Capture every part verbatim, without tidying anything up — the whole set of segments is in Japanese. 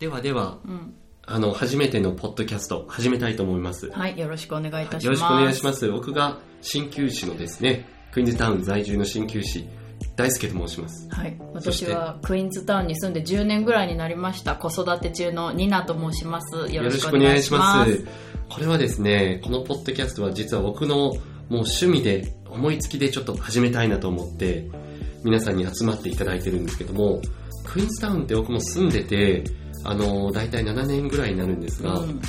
ではでは、うん、あの初めてのポッドキャスト始めたいと思います。はい、よろしくお願いいたします。よろしくお願いします。僕が鍼灸師のですね、クイーンズタウン在住の鍼灸師大輔と申します。はい、私はクイーンズタウンに住んでじゅうねんぐらいになりました。子育て中のニナと申します。よろしくお願いします。これはですね、このポッドキャストは実は僕のもう趣味で思いつきでちょっと始めたいなと思って皆さんに集まっていただいてるんですけども、クイーンズタウンって僕も住んでてあのだいたいななねんぐらいになるんですが、うん、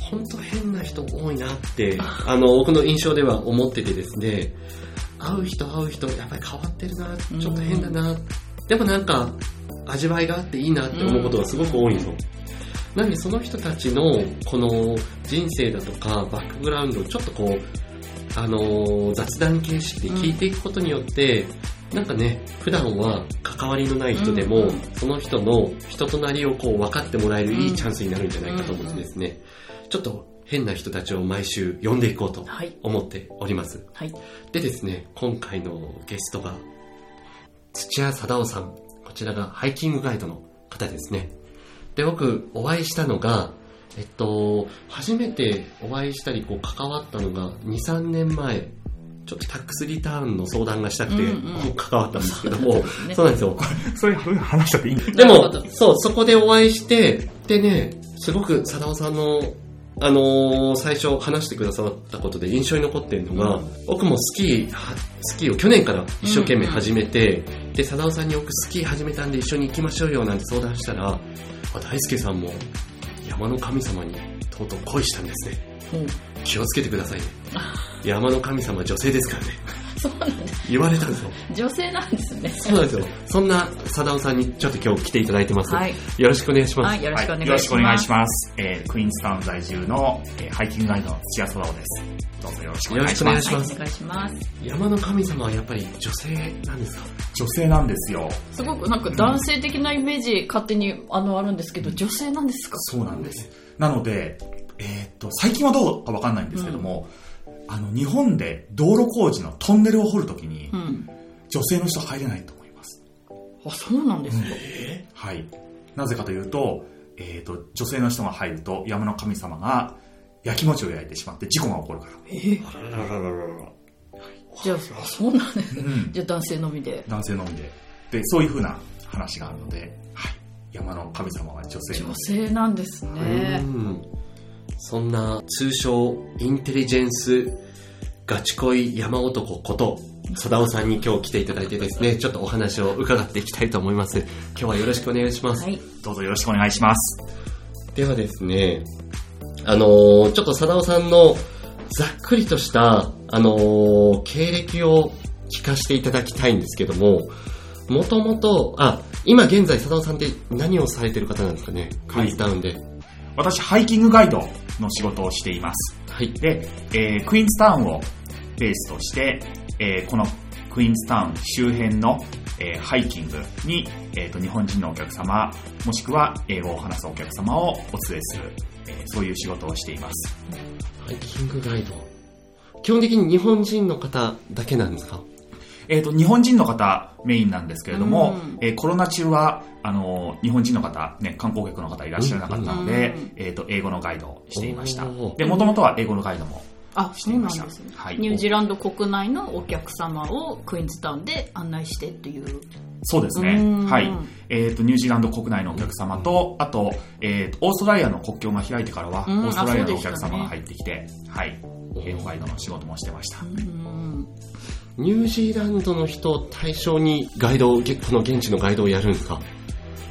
本当変な人多いなってあの僕の印象では思っててですね、会う人会う人やっぱり変わってるな、ちょっと変だな、うん、でもなんか味わいがあっていいなって思うことがすごく多いの、うん、なのでその人たちのこの人生だとかバックグラウンドをちょっとこう、あのー、雑談形式で聞いていくことによって、うん、なんかね普段は関わりのない人でも、うん、その人の人となりをこう分かってもらえるいいチャンスになるんじゃないかと思ってですね、ちょっと変な人たちを毎週呼んでいこうと思っております。はい、でですね、今回のゲストが土屋貞夫さん。こちらがハイキングガイドの方ですね。で、僕お会いしたのが、えっと初めてお会いしたりこう関わったのがにさんねんまえ。ちょっとタックスリターンの相談がしたくて、うんうん、関わったんですけども、ね、そうなんですよ。そういう話したっていいんですか？でもそう、そこでお会いしてでね、すごく貞夫さんのあのー、最初話してくださったことで印象に残ってるのが、うん、僕もスキースキーを去年から一生懸命始めて、うんうん、で貞夫さんに僕スキー始めたんで一緒に行きましょうよなんて相談したら、大輔さんも山の神様にとうとう恋したんですね、うん、気をつけてくださいね山の神様女性ですからねそうなんです、言われたんですよ。女性なんですね。そうなんですよ。そんな貞夫さんにちょっと今日来ていただいてます。はい、よろしくお願いします。はい、よろしくお願いします。はい、よろしくお願いします。えー、クイーンズタウン在住の、えー、ハイキングガイドの土屋貞夫です。どうぞよろしくお願いします。よろしくお願いします。山の神様はやっぱり女性なんですか？女性なんですよ。すごくなんか男性的なイメージ、うん、勝手にあのあるんですけど、女性なんですか？そうなんです。なので、えー、っと最近はどうかわかんないんですけども。うん、あの日本で道路工事のトンネルを掘るときに、うん、女性の人入れないと思います。あ、そうなんですか。えー、はい。なぜかというと、えっと、女性の人が入ると山の神様がやきもちを焼いてしまって事故が起こるから。えー、あらららららら。はい、じゃあそうなんですね。うん、じゃあ男性のみで。男性のみで。で、そういうふうな話があるので、はい、山の神様は女性の。女性なんですね。うん。そんな通称インテリジェンスガチ恋山男こと貞夫さんに今日来ていただいてですね、ちょっとお話を伺っていきたいと思います。今日はよろしくお願いします、はい、どうぞよろしくお願いします。ではですね、あのー、ちょっと貞夫さんのざっくりとした、あのー、経歴を聞かせていただきたいんですけども、もともとあ今現在貞夫さんって何をされてる方なんですかね、クイーンズタウンで。私ハイキングガイドの仕事をしています。はい、で、えー、クイーンズタウンをベースとして、えー、このクイーンズタウン周辺の、えー、ハイキングに、えー、と日本人のお客様もしくは英語を話すお客様をお連れする、えー、そういう仕事をしています。ハイキングガイド。基本的に日本人の方だけなんですか？えー、と日本人の方メインなんですけれども、うんえー、コロナ中はあの日本人の方、ね、観光客の方いらっしゃらなかったので、うんえー、と英語のガイドをしていました。で元々は英語のガイドもしていました。あ、そうなんですね。はい、ニュージーランド国内のお客様をクイーンズタウンで案内してという。そうですね、はいえー、とニュージーランド国内のお客様と、あと、えー、とオーストラリアの国境が開いてからはオーストラリアのお客様が入ってきて、ねはい、英語ガイドの仕事もしてました。うん、ニュージーランドの人を対象にガイドを、この現地のガイドをやるんですか？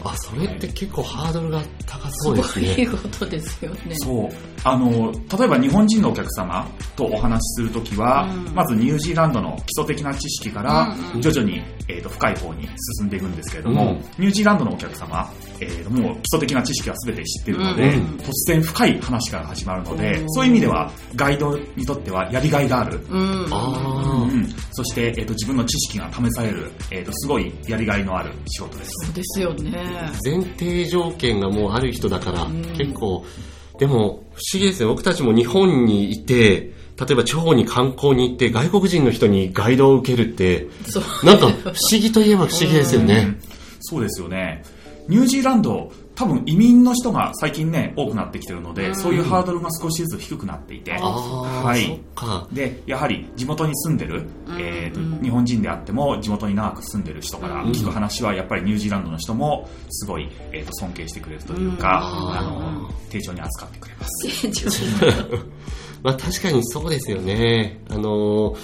あ、それって結構ハードルが高そうですね。そういうことですよね。そう。あの、例えば日本人のお客様とお話しするときは、うん、まずニュージーランドの基礎的な知識から徐々に、うんうんえー、と深い方に進んでいくんですけれども、うん、ニュージーランドのお客様、えー、もう基礎的な知識は全て知っているので、うん、突然深い話から始まるので、うん、そういう意味ではガイドにとってはやりがいがある。うんあうん、そして、えー、と自分の知識が試される、えー、とすごいやりがいのある仕事です。そうですよね。前提条件がもうある人だから、うん、結構でも不思議ですね。僕たちも日本にいて、例えば地方に観光に行って外国人の人にガイドを受けるって、なんか不思議といえば不思議ですよね。うん、そうですよね。ニュージーランド多分移民の人が最近ね多くなってきてるので、うん、そういうハードルが少しずつ低くなっていて、あ、はい、そっか。でやはり地元に住んでる、うん、えーと、うん、日本人であっても地元に長く住んでる人から聞く話はやっぱりニュージーランドの人もすごい、えーと、尊敬してくれるというか、うん、あの丁重に扱ってくれます。まあ確かにそうですよね。あの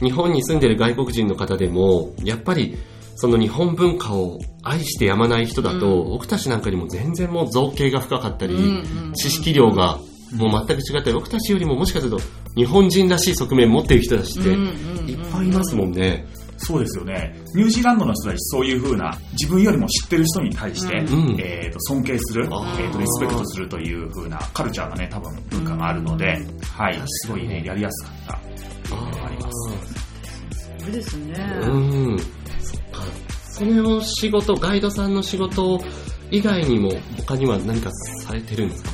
日本に住んでる外国人の方でもやっぱりその日本文化を愛してやまない人だと、うん、僕たちなんかにも全然もう造形が深かったり、うんうんうん、知識量がもう全く違ったり、僕たちよりももしかすると日本人らしい側面持っている人たちっていっぱいいますもんね、うんうんうん、そうですよね。ニュージーランドの人たちそういう風な自分よりも知ってる人に対して、うん、えーと、尊敬する、えーと、リスペクトするという風なカルチャーがね多分文化があるので、うん、はい、すごいねやりやすかったというのがあります。そうですね。うん。その仕事、ガイドさんの仕事以外にも他には何かされてるんですか？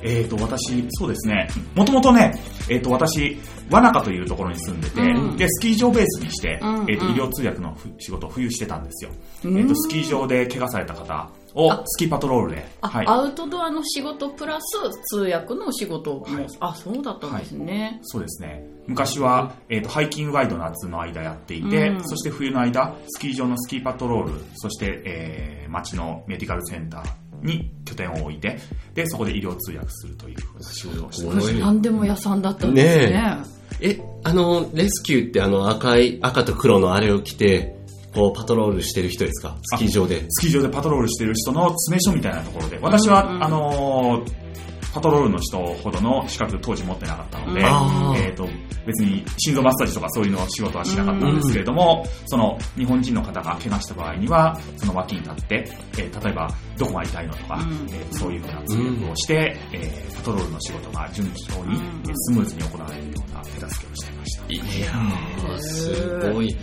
えーと私そうですね、もともとね、えーと私和中というところに住んでて、うん、でスキー場ベースにして、うんうん、えーと医療通訳の仕事を冬してたんですよ、うん、えーとスキー場で怪我された方をスキーパトロールで、はい、アウトドアの仕事プラス通訳の仕事も、はい、あ、そうだったんですね、はい、そうですね。昔は、えーと、ハイキングガイド夏の間やっていて、うん、そして冬の間スキー場のスキーパトロール、そして、えー、町のメディカルセンターに拠点を置いて、でそこで医療通訳するという仕事をしてます。何でも屋さんだったんですね。ねえ、えあのレスキューってあの赤い赤と黒のあれを着てこうパトロールしてる人ですか？スキー場でスキー場でパトロールしてる人の詰め所みたいなところで、私は、うんうん、あのパトロールの人ほどの資格当時持ってなかったので、うん、えーと、別に心臓マッサージとかそういうの仕事はしなかったんですけれども、うん、その日本人の方が怪我した場合にはその脇に立って、えー、例えばどこが痛いのとか、うん、えー、そういうような通訳をして、うん、えー、パトロールの仕事が順調に、うん、スムーズに行われるような手助けをしていました。いやー、すごい。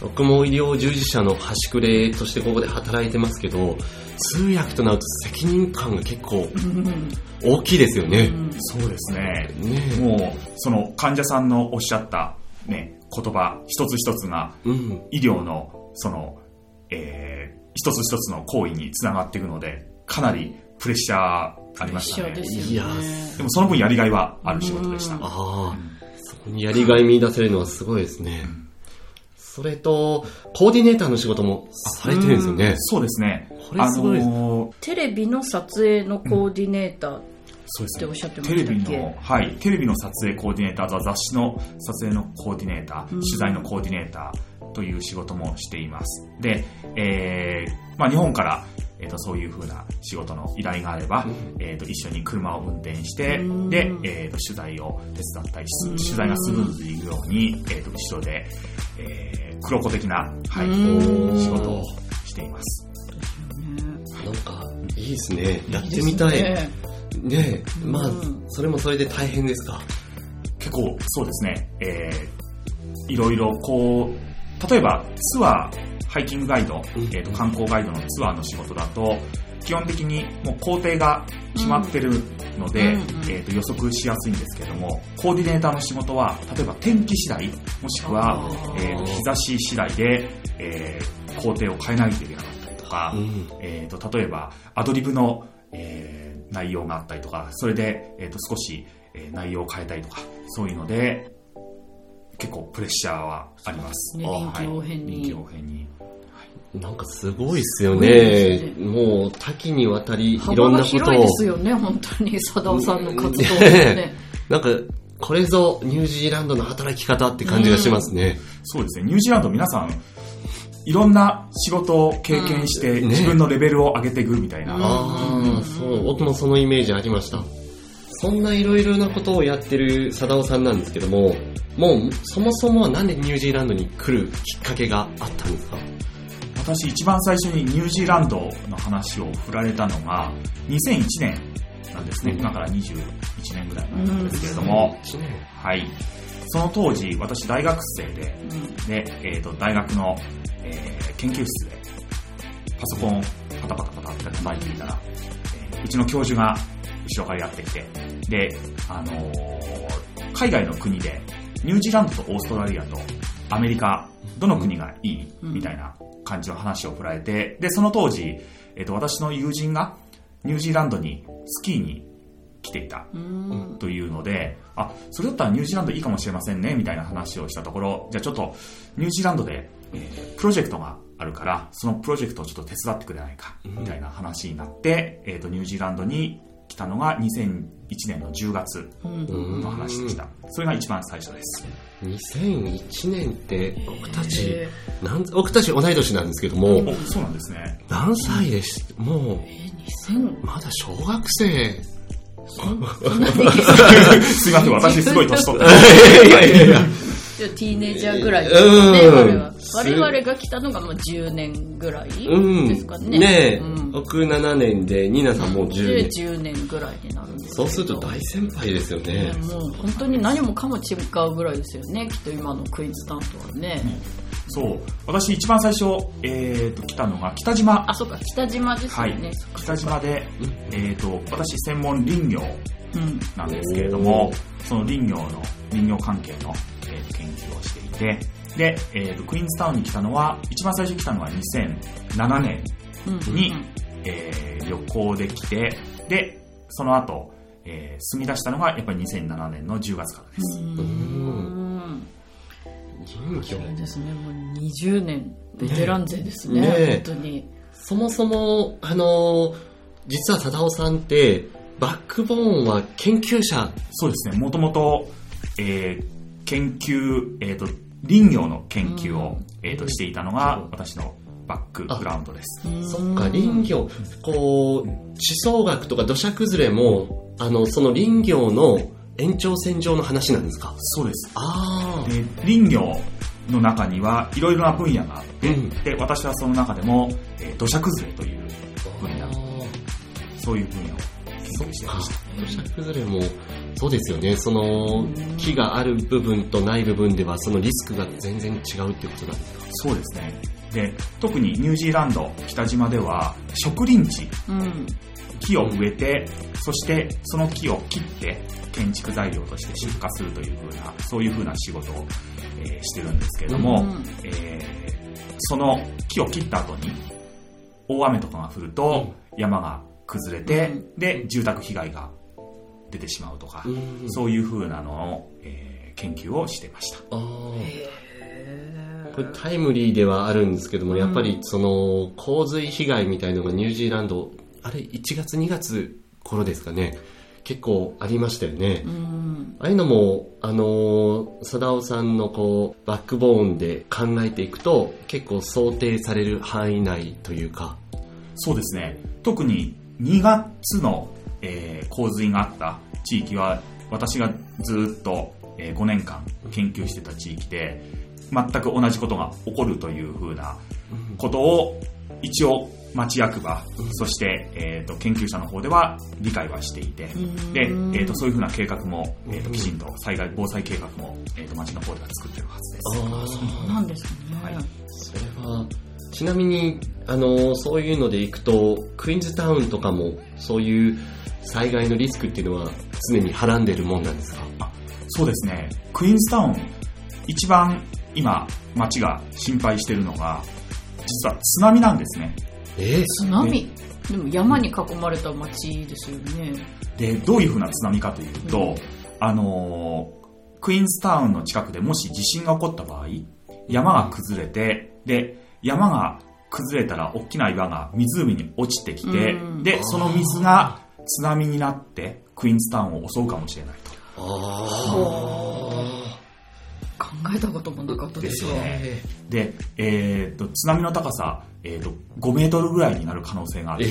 僕も医療従事者の端くれとしてここで働いてますけど、通訳となると責任感が結構大きいですよね、うん、そうです ね, ねもうその患者さんのおっしゃった、ね、言葉一つ一つが医療 の, その、えー、一つ一つの行為につながっていくので、かなりプレッシャーありました ね, ですね。いや、でもその分やりがいはある仕事でした、うん、あ、そこにやりがい見出せるのはすごいですね、うん。それとコーディネーターの仕事もされてるんですよね、うん、そうですね。これすごいです、あのー、テレビの撮影のコーディネーターっておっしゃってましたっけ、うん、そうですね、テレビの、はい、テレビの撮影コーディネーター、雑誌の撮影のコーディネーター、取材のコーディネーターという仕事もしています、うん、で、えーまあ、日本から、えー、とそういう風な仕事の依頼があれば、うん、えー、と一緒に車を運転して、うん、で、えー、と取材を手伝ったり、うん、取材がスムーズにいくように、えー、と後ろで、えー黒子的な、はい、仕事をしています。なんかいいですね。やってみたい。いいで、ね、ね、まあ、うん、それもそれで大変ですか。結構そうですね。えー、いろいろこう、例えばツアー、ハイキングガイド、うん、えーと、観光ガイドのツアーの仕事だと基本的にもう工程が決まってるので、うんうん、えーと、予測しやすいんですけども、コーディネーターの仕事は例えば天気次第、もしくは、えー、日差し次第で、えー、工程を変えないといけなかったりとか、うん、えー、と例えばアドリブの、えー、内容があったりとか、それで、えー、と少し、えー、内容を変えたりとか、そういうので結構プレッシャーはあります、ね、臨機応変に、はい、臨機応変に、なんかすごいですよ ね, すすね。もう多岐にわたりいろんなことを、幅が広いですよね、本当に貞夫さんの活動ですね、ね、なんかこれぞニュージーランドの働き方って感じがしますね、うん、そうですね。ニュージーランド皆さんいろんな仕事を経験して自分のレベルを上げていくみたいな、うん、ね、ああ、そう、僕もそのイメージありました。そんないろいろなことをやってる貞夫さんなんですけども、もうそもそもなんでニュージーランドに来るきっかけがあったんですか？私一番最初にニュージーランドの話を振られたのがにせんいちねんなんですね、うん、今からにじゅういちねんぐらい前なんですけれども、うん、はい、その当時私大学生で、うん、で、えー、と大学の、えー、研究室でパソコンをパタパタパタって叩いていたら、えー、うちの教授が後ろからやってきて、で、あのー、海外の国でニュージーランドとオーストラリアとアメリカどの国がいい、うん、みたいな感じの話を振られて、でその当時、えー、と私の友人が、ニュージーランドにスキーに来ていたというので、あ、それだったらニュージーランドいいかもしれませんねみたいな話をしたところ、じゃあちょっとニュージーランドで、えー、プロジェクトがあるからそのプロジェクトをちょっと手伝ってくれないかみたいな話になって、えーと、ニュージーランドに来たのがにせんいちねんのじゅうがつの話でした。それが一番最初です。にせんいちねんって僕たち、えー、なん僕たち同い年なんですけども、そうなんですね。何歳でしもう、えー、にせんまだ小学生すいません、私すごい年取っていやいやいやティーネイジャーぐらいですね、えー、あれは我々が来たのがもうじゅうねんぐらいですかね、うん、ねえ、うん、僕ななねんでニーナさんもうじゅうねんじゅうねんぐらいになるんです。そうすると大先輩ですよね。もう本当に何もかも違うぐらいですよね、きっと今のクイズ担当はね、うん、そう。私一番最初、えー、と来たのが北島。あ、そうか、北島ですよね、はい、北島で、えー、と私専門林業なんですけれども、うん、その林業の林業関係の研究をしていて、で、えー、クイーンズタウンに来たのは、一番最初来たのはにせんななねんに、うんうんうん、えー、旅行で来て、でその後、えー、住み出したのがやっぱりにせんななねんのじゅうがつからです。うーん、そうですね、もうにじゅうねんベテラン勢ですね、ねね、本当に。そもそもあの実は貞夫さんってバックボーンは研究者。そうですね、もともと研究、えーと、林業の研究を、えーと、していたのが私のバックグラウンドです。そっか、林業、こう地層学とか土砂崩れもあのその林業の延長線上の話なんですか。そうです。あ、で林業の中にはいろいろな分野があって、うん、で私はその中でも、えー、土砂崩れという分野、そういう分野を研究していました。土砂崩れもそうですよね、その木がある部分とない部分ではそのリスクが全然違うってことなんですか。そうですね。で、特にニュージーランド北島では植林地、うん、木を植えて、そしてその木を切って建築材料として出荷するという風な、そういう風な仕事を、えー、してるんですけれども、うん、えー、その木を切った後に大雨とかが降ると山が崩れて、うん、で住宅被害が出てしまうとか、うん、そういう風なのを、えー、研究をしてました。あ、これタイムリーではあるんですけども、やっぱりその洪水被害みたいのがニュージーランド、あれいちがつにがつ頃ですかね、結構ありましたよね、うん、ああいうのもあの貞夫さんのこうバックボーンで考えていくと結構想定される範囲内というか。そうですね、特ににがつのえー、洪水があった地域は私がずっと、えー、ごねんかん研究してた地域で全く同じことが起こるというふうなことを一応町役場、そして、えー、と研究者の方では理解はしていて、で、えー、とそういうふうな計画も、えー、ときちんと災害防災計画も、えー、と町の方では作ってるはずです。あ、そうなんですね、はい、それはちなみにあのそういうのでいくとクイーンズタウンとかもそういう災害のリスクっていうのは常にはらんでるもんなんですか。あ、そうですね、クイーンズタウン一番今町が心配しているのが実は津波なんですね。えー、津波、でも山に囲まれた町ですよね。でどういうふうな津波かというと、うん、あのクイーンズタウンの近くでもし地震が起こった場合、山が崩れて、で山が崩れたら大きな岩が湖に落ちてきて、うん、でその水が津波になってクイーンズタウンを襲うかもしれないと。あ、考えたこともなかったですね。で、えー、と津波の高さ、えー、とごメートルぐらいになる可能性がある。えー、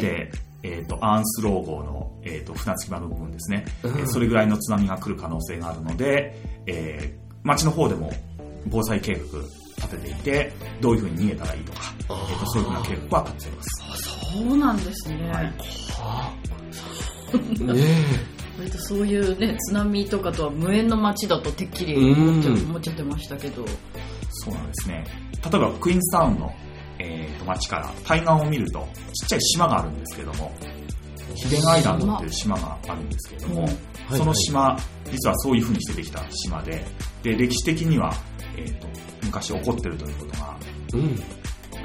で、えー、とアーンスロー号の、えー、と船着き場の部分ですね、うん、それぐらいの津波が来る可能性があるので、えー、町の方でも防災計画立てていて、どういうふうに逃げたらいいとか、えー、とそういうふうな計画は立っています。あ、そうなんですね、はい、あねえとそういう、ね、津波とかとは無縁の町だとてっきり思っちゃ、うん、思っちゃってましたけど。そうなんですね。例えばクイーンズタウンの、えー、と町から対岸を見るとちっちゃい島があるんですけども、ヒデンアイランドっていう島があるんですけども、うん、その島、はいはい、実はそういうふうにしてできた島で、で歴史的には、えー、と昔起こってるということが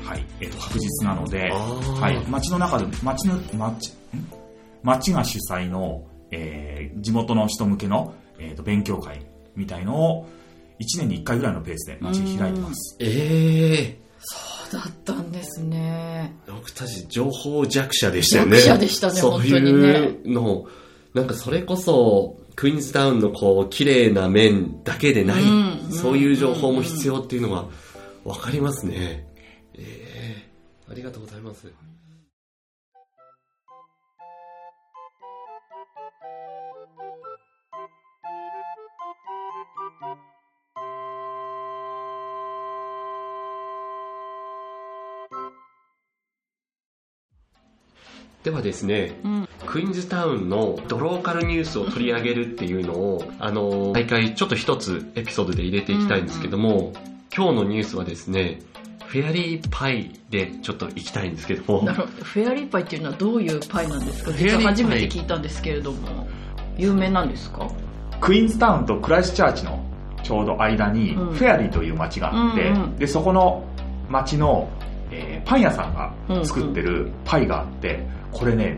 はいえー、と確実なので、はい、町の中で町の町ん町が主催の、えー、地元の人向けの、えー、と勉強会みたいのをいちねんにいっかいぐらいのペースで町で開いてます。えー、そうだったんですね。僕たち情報弱者でしたよね。弱者でしたね、本当にね。そういうのなんかそれこそクイーンズタウンのこう綺麗な面だけでない、うん、そういう情報も必要っていうのが分かりますね。えー、ありがとうございます。ではですね、うん、クイーンズタウンのドローカルニュースを取り上げるっていうのを、あの毎回ちょっと一つエピソードで入れていきたいんですけども、うん、今日のニュースはですね、フェアリーパイでちょっと行きたいんですけども。なるほど。フェアリーパイっていうのはどういうパイなんですか？実は初めて聞いたんですけれども、有名なんですか？クイーンズタウンとクライストチャーチのちょうど間にフェアリーという町があって、うんうんうん、でそこの町の、えー、パン屋さんが作ってるパイがあって、うんうん、これね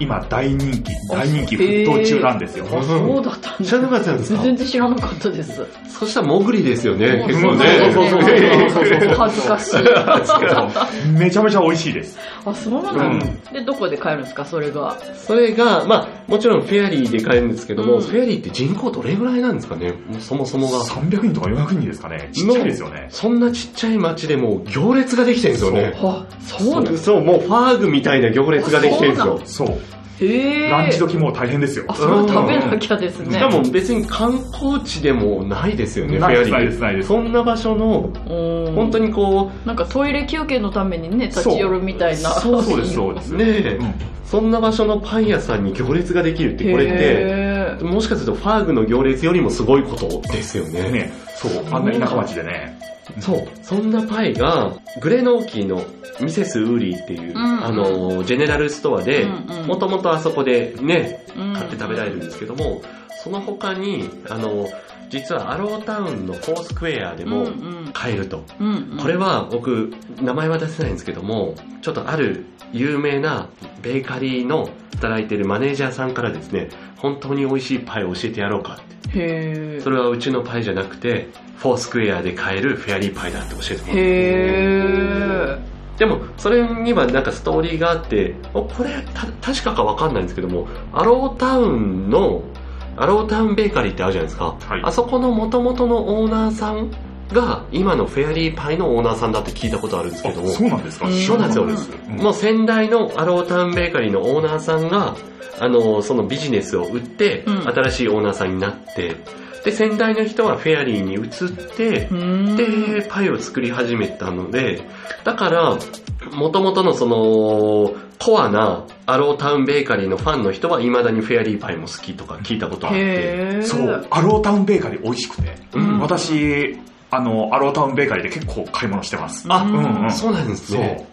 今大人気大人気沸騰中なんですよ。えー、そうだったんです。知らなかったんですか？全然知らなかったです。そしたらモグリですよね。結構ね、そうそうそう、恥ずかしい。めちゃめちゃ美味しいです。あ、そうなんだ、うん、でどこで買えるんですか？それがそれがまあもちろんフェアリーで買えるんですけども、うん、フェアリーって人口どれぐらいなんですかね？そもそもがさんびゃくにんとかよんひゃくにんですかね。ちっちゃいですよね。そんなちっちゃい町でもう行列ができてるんですよね。そうそうなんです。そう、もうファーグみたいな行列ができてるんですよ。そう、ランチ時もう大変ですよ。あ、それは食べなきゃですね。しかも別に観光地でもないですよね。ないです、ないです、ないです。そんな場所の本当にこうなんかトイレ休憩のためにね立ち寄るみたいな。そうそうです、そうですねえ、うん、そんな場所のパン屋さんに行列ができるって、これってもしかするとファーグの行列よりもすごいことですよね。ね、そう、あんな田舎町でね。そう、そんなパイがグレノーキーのミセスウーリーっていう、うんうん、あのジェネラルストアでもともとあそこでね買って食べられるんですけども、その他にあの実はアロータウンのフォースクエアでも買えると、うんうん、これは僕名前は出せないんですけども、ちょっとある有名なベーカリーの働いてるマネージャーさんからですね、本当に美味しいパイを教えてやろうかって。へー、それはうちのパイじゃなくてフォースクエアで買えるフェアリーパイだって教えてもらって。へー、でもそれにはなんかストーリーがあって、これた確かか分かんないんですけども、アロータウンのアロータウンベーカリーってあるじゃないですか、はい、あそこの元々のオーナーさんが今のフェアリーパイのオーナーさんだって聞いたことあるんですけども。そうなんですか？そうなんですよ、うん、もう先代のアロータウンベーカリーのオーナーさんがあのそのビジネスを売って、うん、新しいオーナーさんになって、で先代の人はフェアリーに移って、うん、でパイを作り始めたので、だから元々のそのコアなアロータウンベーカリーのファンの人は未だにフェアリーパイも好きとか聞いたことあって。そう、アロータウンベーカリー美味しくて、うん、私あのアロータウンベーカリーで結構買い物してます。あ、うんうん、そうなんですね。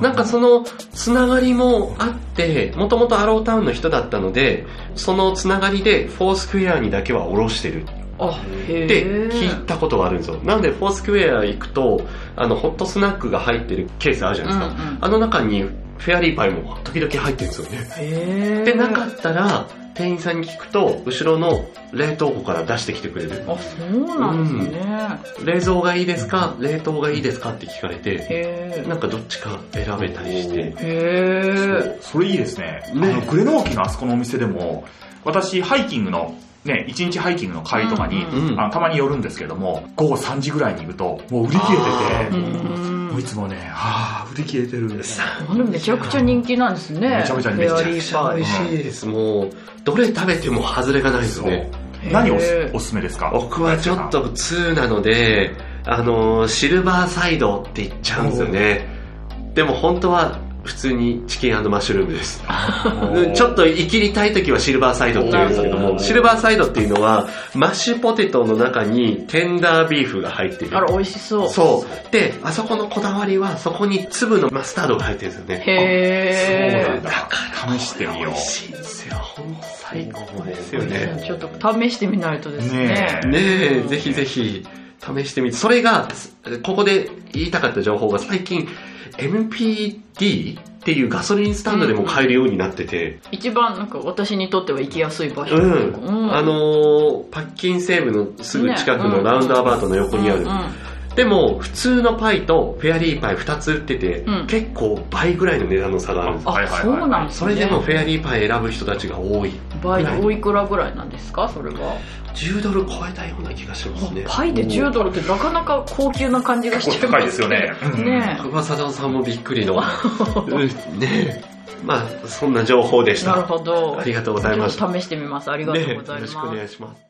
なんかそのつながりもあって、もともとアロータウンの人だったので、そのつながりでフォースクエアにだけは卸してるって聞いたことがあるんですよ。なのでフォースクエア行くとあのホットスナックが入ってるケースあるじゃないですか、うんうん、あの中にフェアリーパイも時々入ってるんですよね。へー、でなかったら店員さんに聞くと後ろの冷凍庫から出してきてくれる。あ、そうなんですね、うん、冷蔵がいいですか冷凍がいいですかって聞かれて、へー、なんかどっちか選べたりして。へー、 そ, それいいです ね, ねあのグレノーキのあそこのお店でも、私ハイキングのね、一日ハイキングの帰りとかに、うんうん、あのたまに寄るんですけども、午後さんじぐらいに行くともう売り切れてて、もういつもね、あー売り切れてるんです。めちゃくちゃ人気なんですね。めちゃめちゃめちゃめちゃ美味しいです、うん、もうどれ食べてもハズレがないですね。何お す, おすすめですか？僕はちょっと通なので、あのシルバーサイドって言っちゃうんですよね。でも本当は普通にチキン&マッシュルームですちょっとイキりたいときはシルバーサイドって言うんですけども、シルバーサイドっていうのはマッシュポテトの中にテンダービーフが入ってる。あら美味しそう。そうで、あそこのこだわりはそこに粒のマスタードが入ってるんですよね。へー、そうなんだ。だから試してみよう。美味しいんですよ、最高ですよね。ちょっと試してみないとですね。ねえ、ねえ、ぜひぜひ試してみて。それがここで言いたかった情報が、最近エムピーディー っていうガソリンスタンドでも買えるようになってて、うん、一番なんか私にとっては行きやすい場所、うんうん、あのー、パッキン西部のすぐ近くのラウンドアバートの横にある、ねうんうんうん、でも普通のパイとフェアリーパイふたつ売ってて、うん、結構倍ぐらいの値段の差があるんです。あ、はいはいはいはい、そうなんですね。それでもフェアリーパイ選ぶ人たちが多い。倍でおいくらぐらいなんですか？それはじゅうドル超えたような気がしますね。パイでじゅうドルってなかなか高級な感じがしちゃいます。高いですよね。ねえ、佐藤さんもびっくりのねえ、まあそんな情報でした。なるほど、ありがとうございました。試してみます。ありがとうございます、ね、よろしくお願いします。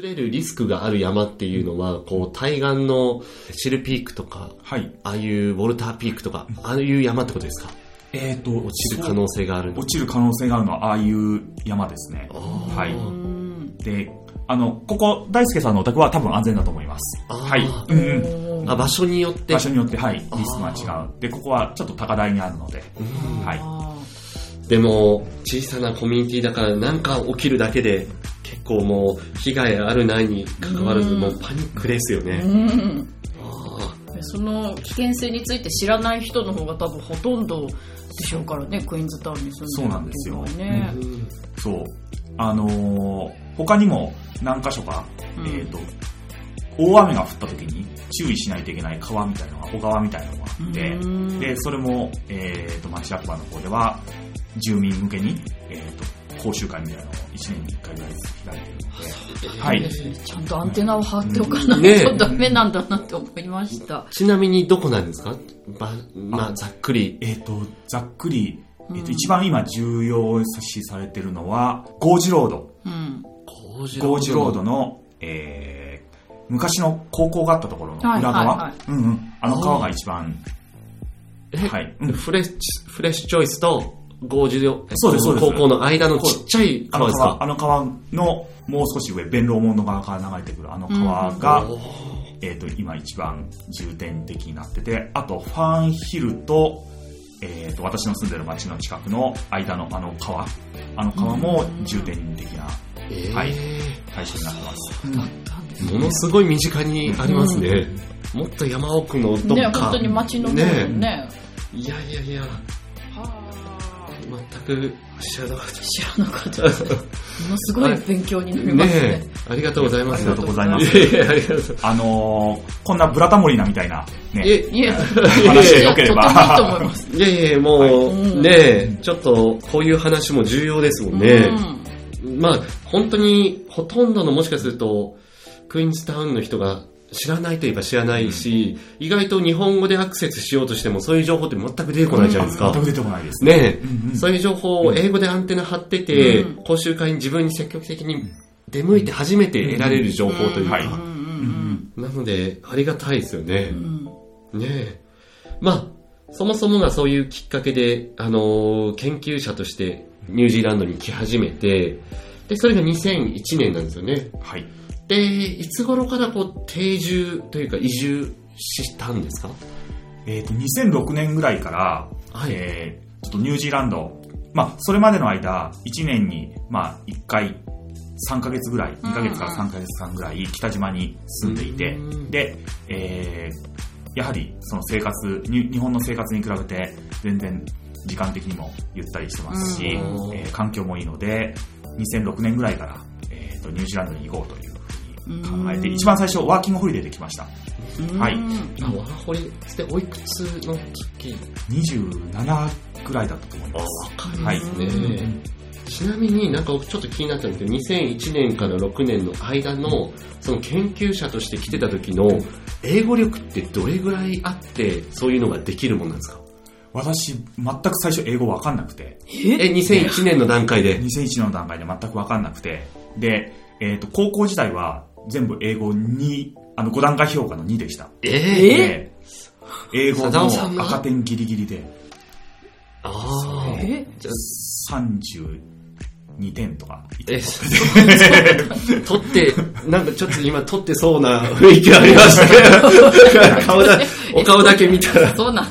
崩れるリスクがある山っていうのはこう対岸のシルピークとか、はい、ああいうウォルターピークとか、ああいう山ってことですか？えーと、落ちる可能性があるの。落ちる可能性があるのはああいう山ですね。はい。で、あのここ大輔さんのお宅は多分安全だと思います。はい。うん、あ、場所によって場所によって、はい、リスクが違う。で、ここはちょっと高台にあるので、はい。でも小さなコミュニティだから何か起きるだけで。結構もう被害あるないに関わらずもうパニックですよね、うんうん、あ、その危険性について知らない人の方が多分ほとんどでしょうからね。クイーンズタウンに住んでる人がね、そうなんですよ、うん、そう、あのー、他にも何か所か、うん、えーと、大雨が降った時に注意しないといけない川みたいなのが、小川みたいなのがあって、うん、でそれも、えーと、町役場の方では住民向けに、えーと講習会みたいなのをいちねんにいっかいぐらい開いてるので、はい、ちゃんとアンテナを張っておかないとダメなんだなって思いました、ね、ちなみにどこなんですか？ば、まあ、ざっくり、えーと、ざっくり、えーと、一番今重要視されてるのはゴージロード、うん、ゴージロードの、えー、昔の高校があったところの裏側、はいはいはい、うんうん、あの川が一番、はい、うん、フレッシュ、フレッシュチョイスとごじゅう高校の間のちっちゃい川ですか？あの川のもう少し上、弁楼門の側から流れてくるあの川が、うん、えーと、今一番重点的になってて、あとファンヒルと、えーと、私の住んでる町の近くの間のあの川、あの川も重点的な、うん、はい、対象になってます、うん。ものすごい身近にありますね。うん、もっと山奥のどっか、ね、本当に町の方ね。ね、いやいやいや。全く知らなかった知らなかったものすごい勉強になります ね, ね。ありがとうございます。ありがとうございます。あのー、こんなブラタモリなみたいな、ね、いえいえ話でよければとてもいいと思います。いやいや、もう、はい、ね、ちょっとこういう話も重要ですもんね、うん、まあ本当にほとんどの、もしかするとクイーンズタウンの人が知らないといえば知らないし、うん、意外と日本語でアクセスしようとしてもそういう情報って全く出てこないじゃないですか。全く出てこないですね。ね、うんうん、そういう情報を英語でアンテナ張ってて、うん、講習会に自分に積極的に出向いて初めて得られる情報というか、なのでありがたいですよね。うん、ね、まあそもそもがそういうきっかけで、あのー、研究者としてニュージーランドに来始めて、でそれがにせんいちねんなんですよね。はい。で、いつ頃からこう定住というか移住したんですか？えーと、にせんろくねんぐらいから、はい、えー、ちょっとニュージーランド、まあ、それまでの間、いちねんに、まあ、いっかい、さんかげつぐらい、にかげつからさんかげつかんぐらい、北島に住んでいて、うん、で、えー、やはり、その生活、日本の生活に比べて、全然、時間的にもゆったりしてますし、うん、えー、環境もいいので、にせんろくねんぐらいから、えーと、ニュージーランドに行こうという。考えて、一番最初ワーキングホリデーで来ました。はい。あ、ワーホリでおいくつの時？にじゅうななくらいだったと思います。あ、若いですね、はい、ちなみになんかちょっと気になったんですけど、にせんいちねんからろくねんの間のその研究者として来てた時の英語力ってどれぐらいあって、そういうのができるもんなんですか？私、全く最初英語分かんなくて、えにせんいちねんの段階でにせんいちねんの段階で全く分かんなくて、で、えーと、高校時代は全部英語に、あのご段階評価のにでした。えー、えー、英語の赤点ギリギリで、ああ、え、じゃあさんじゅうにてんとか。え、取って、なんかちょっと今取ってそうな雰囲気ありましたけど、顔だ、お顔だけ見たら。そうなんい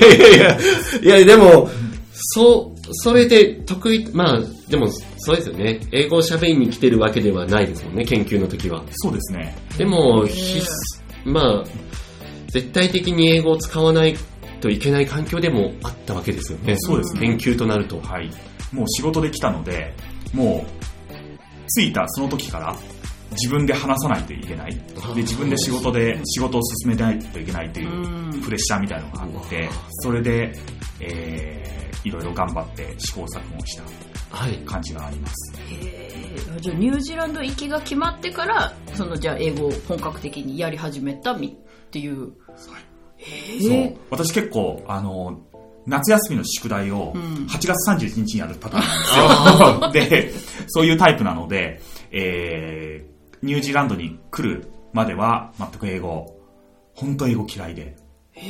やいやいや、いやでも、そう、それで得意、まあ、でも、そうですよね。英語を喋りに来てるわけではないですもんね、研究の時は。そうですね。でも、必須、まあ、絶対的に英語を使わないといけない環境でもあったわけですよね。そうですね。研究となると。はい。もう仕事で来たので、もう、着いたその時から、自分で話さないといけない。で、自分で仕事で、仕事を進めないといけないというプレッシャーみたいなのがあって、それで、えー、いろいろ頑張って試行錯誤をした感じがあります。はい、じゃあ、ニュージーランド行きが決まってから、その、じゃあ、英語を本格的にやり始めたみっていう。そう。私結構、あの、夏休みの宿題をはちがつさんじゅういちにちにやるパターンなんですよ。で、そういうタイプなので、えー、ニュージーランドに来るまでは全く英語、本当英語嫌いで、大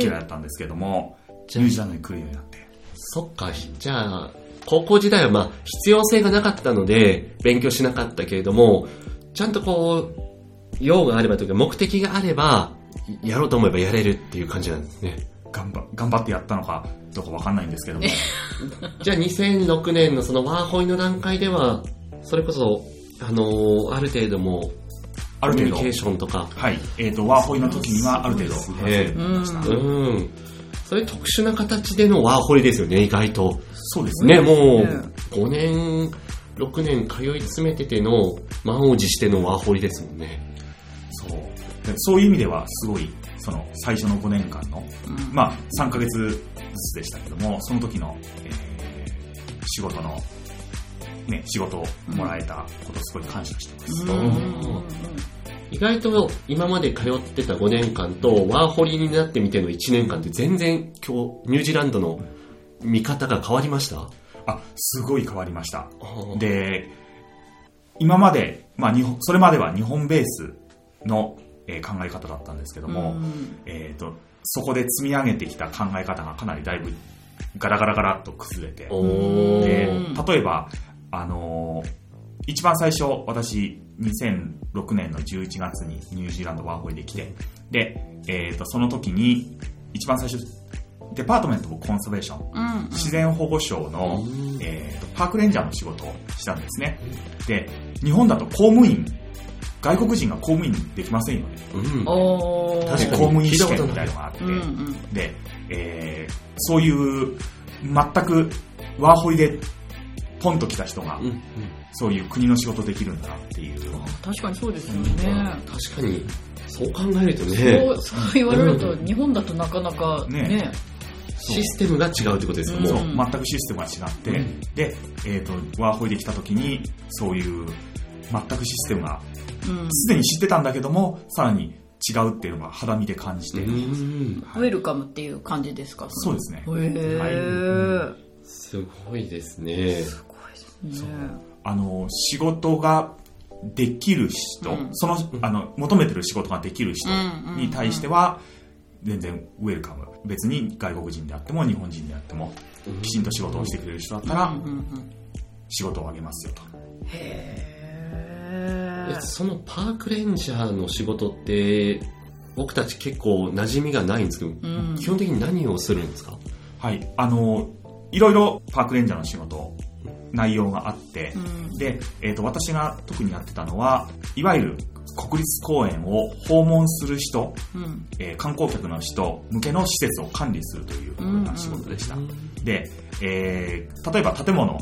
嫌いだったんですけども、ニュージーランドに来るようになって。そっか、じゃあ、高校時代はまあ必要性がなかったので勉強しなかったけれども、ちゃんとこう、用があればというか目的があれば、やろうと思えばやれるっていう感じなんですね。頑張、頑張ってやったのかどうかわかんないんですけども。じゃあにせんろくねんのそのワーホイの段階では、それこそ、あのー、ある程度も、ある程度コミュニケーションとか。はい。えっ、ー、と、ワーホイの時にはある程度話せてました。うん。そういう特殊な形でのワーホイですよね、意外と。そうですね。ね、もう、ごねん、ろくねん通い詰めてての、満を持してのワーホイですもんね。そう。そういう意味では、すごい、その最初のごねんかんの、まあさんかげつずつでしたけども、その時の、えー、仕事の、ね、仕事をもらえたことすごい感謝してます。うん、意外と今まで通ってたごねんかんとワーホリになってみてのいちねんかんって全然今日ニュージーランドの見方が変わりました？あ、すごい変わりました。で、今まで、まあ、日本それまでは日本ベースのえー、考え方だったんですけども、うんえー、とそこで積み上げてきた考え方がかなりだいぶガラガラガラっと崩れて、で例えば、あのー、一番最初私にせんろくねんのじゅういちがつにニュージーランドワーホイで来て、で、えー、とその時に一番最初デパートメント・コンサベーション、うんうん、自然保護省の、えー、とパークレンジャーの仕事をしたんですね。で日本だと公務員、外国人が公務員できませんよね。うん、お確かに公務員試験みたいなのがあって、うんうん、で、えー、そういう全くワーホイでポンと来た人が、うんうん、そういう国の仕事できるんだっていう。確かにそうですよね。確かにそう考えるとね。そう、そう言われると日本だとなかなかね。ねシステムが違うってことですよね。そう、全くシステムが違って、うん、で、えっと、ワーホイで来た時にそういう全くシステムがすでに知ってたんだけども、さらに違うっていうのが肌身で感じて、うん、はい、ウェルカムっていう感じですか？そうですね。へー、はい、うん、すごいですね。すごいですね。あの仕事ができる人、うん、その、あの求めてる仕事ができる人に対しては、うんうんうん、全然ウェルカム。別に外国人であっても日本人であっても、うん、きちんと仕事をしてくれる人だったら、うんうんうん、仕事をあげますよと。へー。そのパークレンジャーの仕事って僕たち結構馴染みがないんですけど、うん、基本的に何をするんですか？はい、あのいろいろパークレンジャーの仕事内容があって、うん、で、えーと、私が特にやってたのはいわゆる国立公園を訪問する人、うんえー、観光客の人向けの施設を管理するというような仕事でした、うんうん、で、えー、例えば建物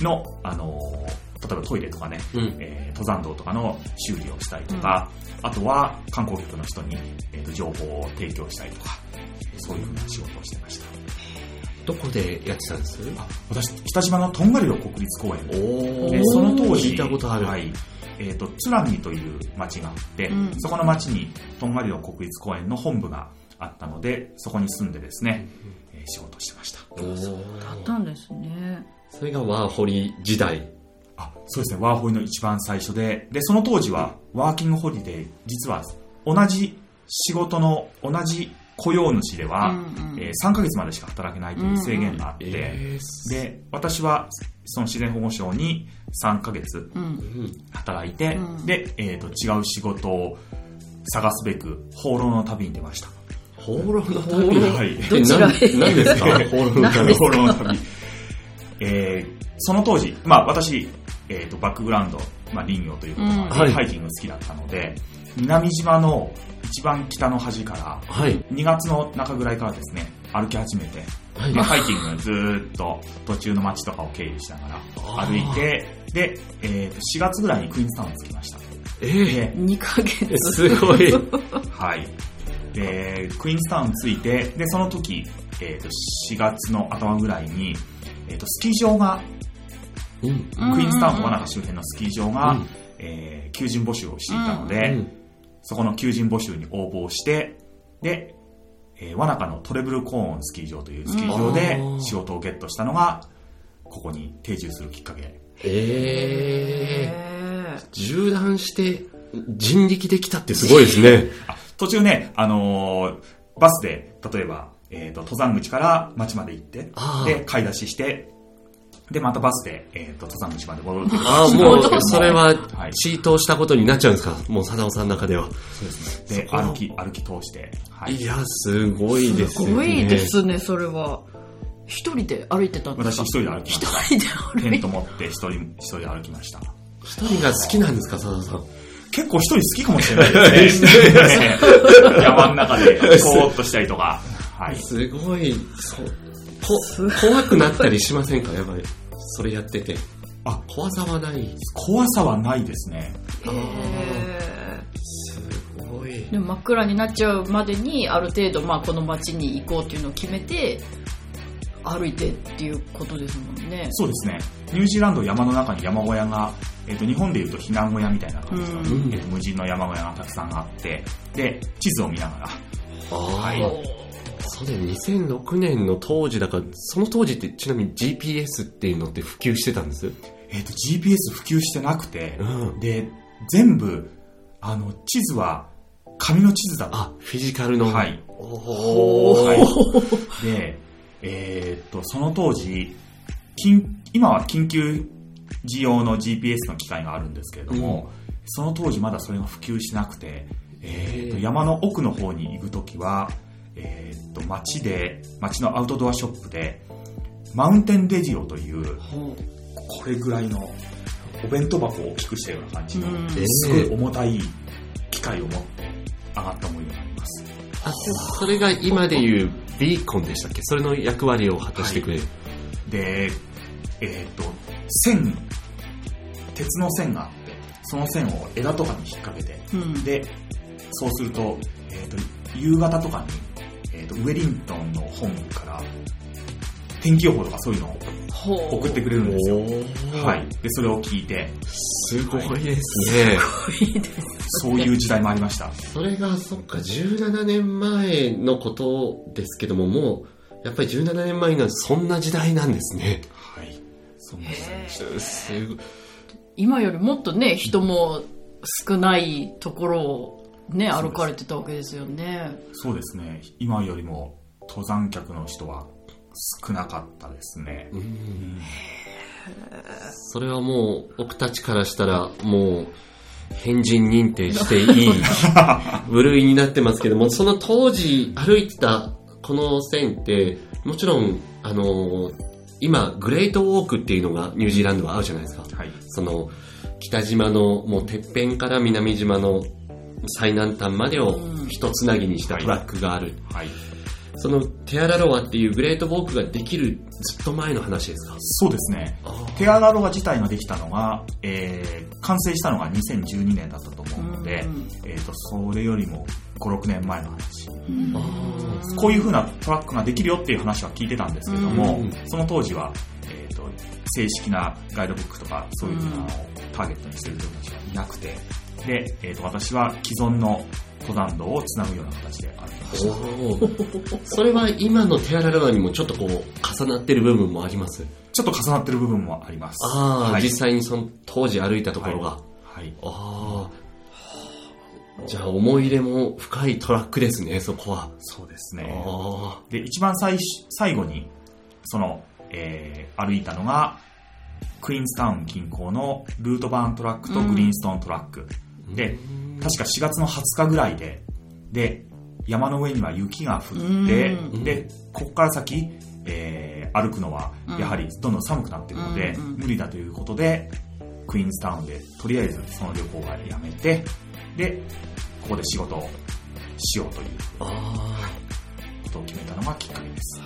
のあのー例えばトイレとかね、うんえー、登山道とかの修理をしたりとか、うん、あとは観光客の人に、えー、と情報を提供したりとか、そういうふうな仕事をしてました。どこでやってたんです？あ、私、北島のトンガリロ国立公園で、その当時、聞いたことある、はいえー、とツラミという町があって、うん、そこの町にトンガリロ国立公園の本部があったので、そこに住んでですね、うんえー、仕事してました。そうだったんですね。それがワーホリ時代。あ、そうですね、ワーホリの一番最初で、でその当時はワーキングホリデー、実は同じ仕事の同じ雇用主では、うんうんえー、さんかげつまでしか働けないという制限があって、うんうんえー、で私はその自然保護省にさんかげつ働いて、うん、で、えーと、違う仕事を探すべく放浪の旅に出ました。放浪の旅、はい、どちらへ何ですか放浪の旅、放浪の旅えー、その当時、まあ、私、えーと、バックグラウンド、まあ、林業ということもあって、うん、ハイキング好きだったので、はい、南島の一番北の端から、はい、にがつの中ぐらいからですね歩き始めて、はい、ハイキングずーっと途中の街とかを経由しながら歩いてで、えー、しがつぐらいにクイーンズタウンに着きました。えー、にかげつすごいはいでクイーンズタウン着いてでその時、えー、としがつの頭ぐらいに、えー、とスキー場が、うん、クイーンズタウンとかなんか周辺のスキー場が、うんえー、求人募集をしていたので、うんうん、そこの求人募集に応募してでわなかのトレブルコーンスキー場というスキー場で仕事をゲットしたのがここに定住するきっかけ。へえー、縦断して人力で来たってすごいですねあ途中ね、あのー、バスで例えば、えーと、登山口から町まで行ってで買い出ししてでまたバスで、えーと、登山口まで戻るっていうああもうそれはチートをしたことになっちゃうんですか、はい、もう佐々さんの中ではそうですねで歩き歩き通して、はい、いやすごいですねすごいですねそれは一人で歩いてたんですか私一人で歩きました一人で歩いてテント持って一人一人で歩きました一人が好きなんですか佐々さん結構一人好きかもしれないですね山の中でこうっとしたりとか、はい、すごいそう怖くなったりしませんかやっぱりそれやっててあ怖さはない怖さはないですねへーすごいでも真っ暗になっちゃうまでにある程度まあこの町に行こうっていうのを決めて歩いてっていうことですもんねそうですねニュージーランド山の中に山小屋が、えー、と日本でいうと避難小屋みたいな感じの、うんえー、無人の山小屋がたくさんあってで地図を見ながらあはいそれにせんろくねんの当時だからその当時ってちなみに ジーピーエス っていうのって普及してたんです？えーと ジーピーエス 普及してなくて、うん、で全部あの地図は紙の地図だったあフィジカルのはいお、はい、で、えーとその当時今は緊急時用の ジーピーエス の機械があるんですけれども、うん、その当時まだそれが普及してなくて、えーと山の奥の方に行くときはえー、っと街で街のアウトドアショップでマウンテンレディオというこれぐらいのお弁当箱を大きくしたような感じのすごい重たい機械を持って上がった思いがありますあそれが今でいうビーコンでしたっけそれの役割を果たしてくれる、はい、で、えー、っと線鉄の線があってその線を枝とかに引っ掛けて、うん、でそうすると、えー、っと夕方とかにえー、とウェリントンの本から天気予報とかそういうのを送ってくれるんですよ、はい、でそれを聞いてすごいですね、はい、すごいですねそういう時代もありましたそれがそっかじゅうななねんまえのことですけどももうやっぱりじゅうななねんまえにはそんな時代なんですねはいそうですね今よりもっとね人も少ないところをね、歩かれてたわけですよねそうですね今よりも登山客の人は少なかったですねうんそれはもう僕たちからしたらもう変人認定していい部類になってますけどもその当時歩いてたこの線ってもちろんあの今グレートウォークっていうのがニュージーランドはあるじゃないですか、はい、その北島のもうてっぺんから南島の最南端までを一つなぎにしたトラックがある、はいはい、そのテアラロアっていうグレートウォークができるずっと前の話ですかそうですねテアラロア自体ができたのが、えー、完成したのがにせんじゅうにねんだったと思うので、うんえー、とそれよりもごろくねんまえの話、うん、あこういう風なトラックができるよっていう話は聞いてたんですけども、うん、その当時は、えー、と正式なガイドブックとかそういうのをターゲットにしてる人たちはいなくてで、えー、と私は既存の登山道をつなぐような形で歩きましたそれは今のテアラロアにもちょっとこう重なってる部分もありますちょっと重なってる部分もありますあ、はい、実際にその当時歩いたところが、はいはい、あじゃあ思い入れも深いトラックですねそこはそうですねあで一番最、最後にその、えー、歩いたのがクイーンズタウン近郊のルートバーントラックとグリーンストーントラック、うん、で確かしがつのはつかぐらいでで山の上には雪が降って、うん、でここから先、えー、歩くのはやはりどんどん寒くなっているので、うん、無理だということでクイーンズタウンでとりあえずその旅行はやめてでここで仕事をしようということを決めたのがきっかけです。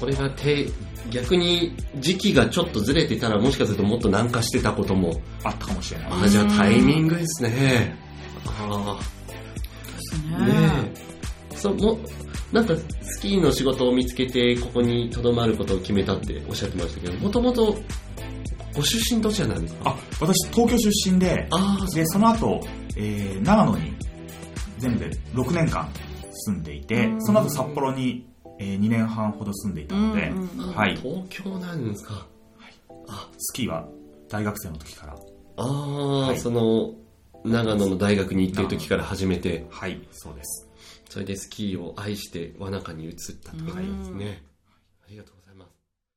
それがて逆に時期がちょっとずれていたらもしかするともっと難化してたこともあったかもしれない。あ、じゃあタイミングですね。ああ、ねえ、そうもなんかスキーの仕事を見つけてここに留まることを決めたっておっしゃってましたけど、もともとご出身どちらなんですか？あ、私東京出身で、あでその後、えー、長野に全部でろくねんかん住んでいて、その後札幌にえー、にねんはんほど住んでいたので、うんうん、はい、東京なんですか、はい、あスキーは大学生の時からあ、はい、その長野の大学に行っている時から始めて、はい、そうです。それでスキーを愛して和中に移ったということですね。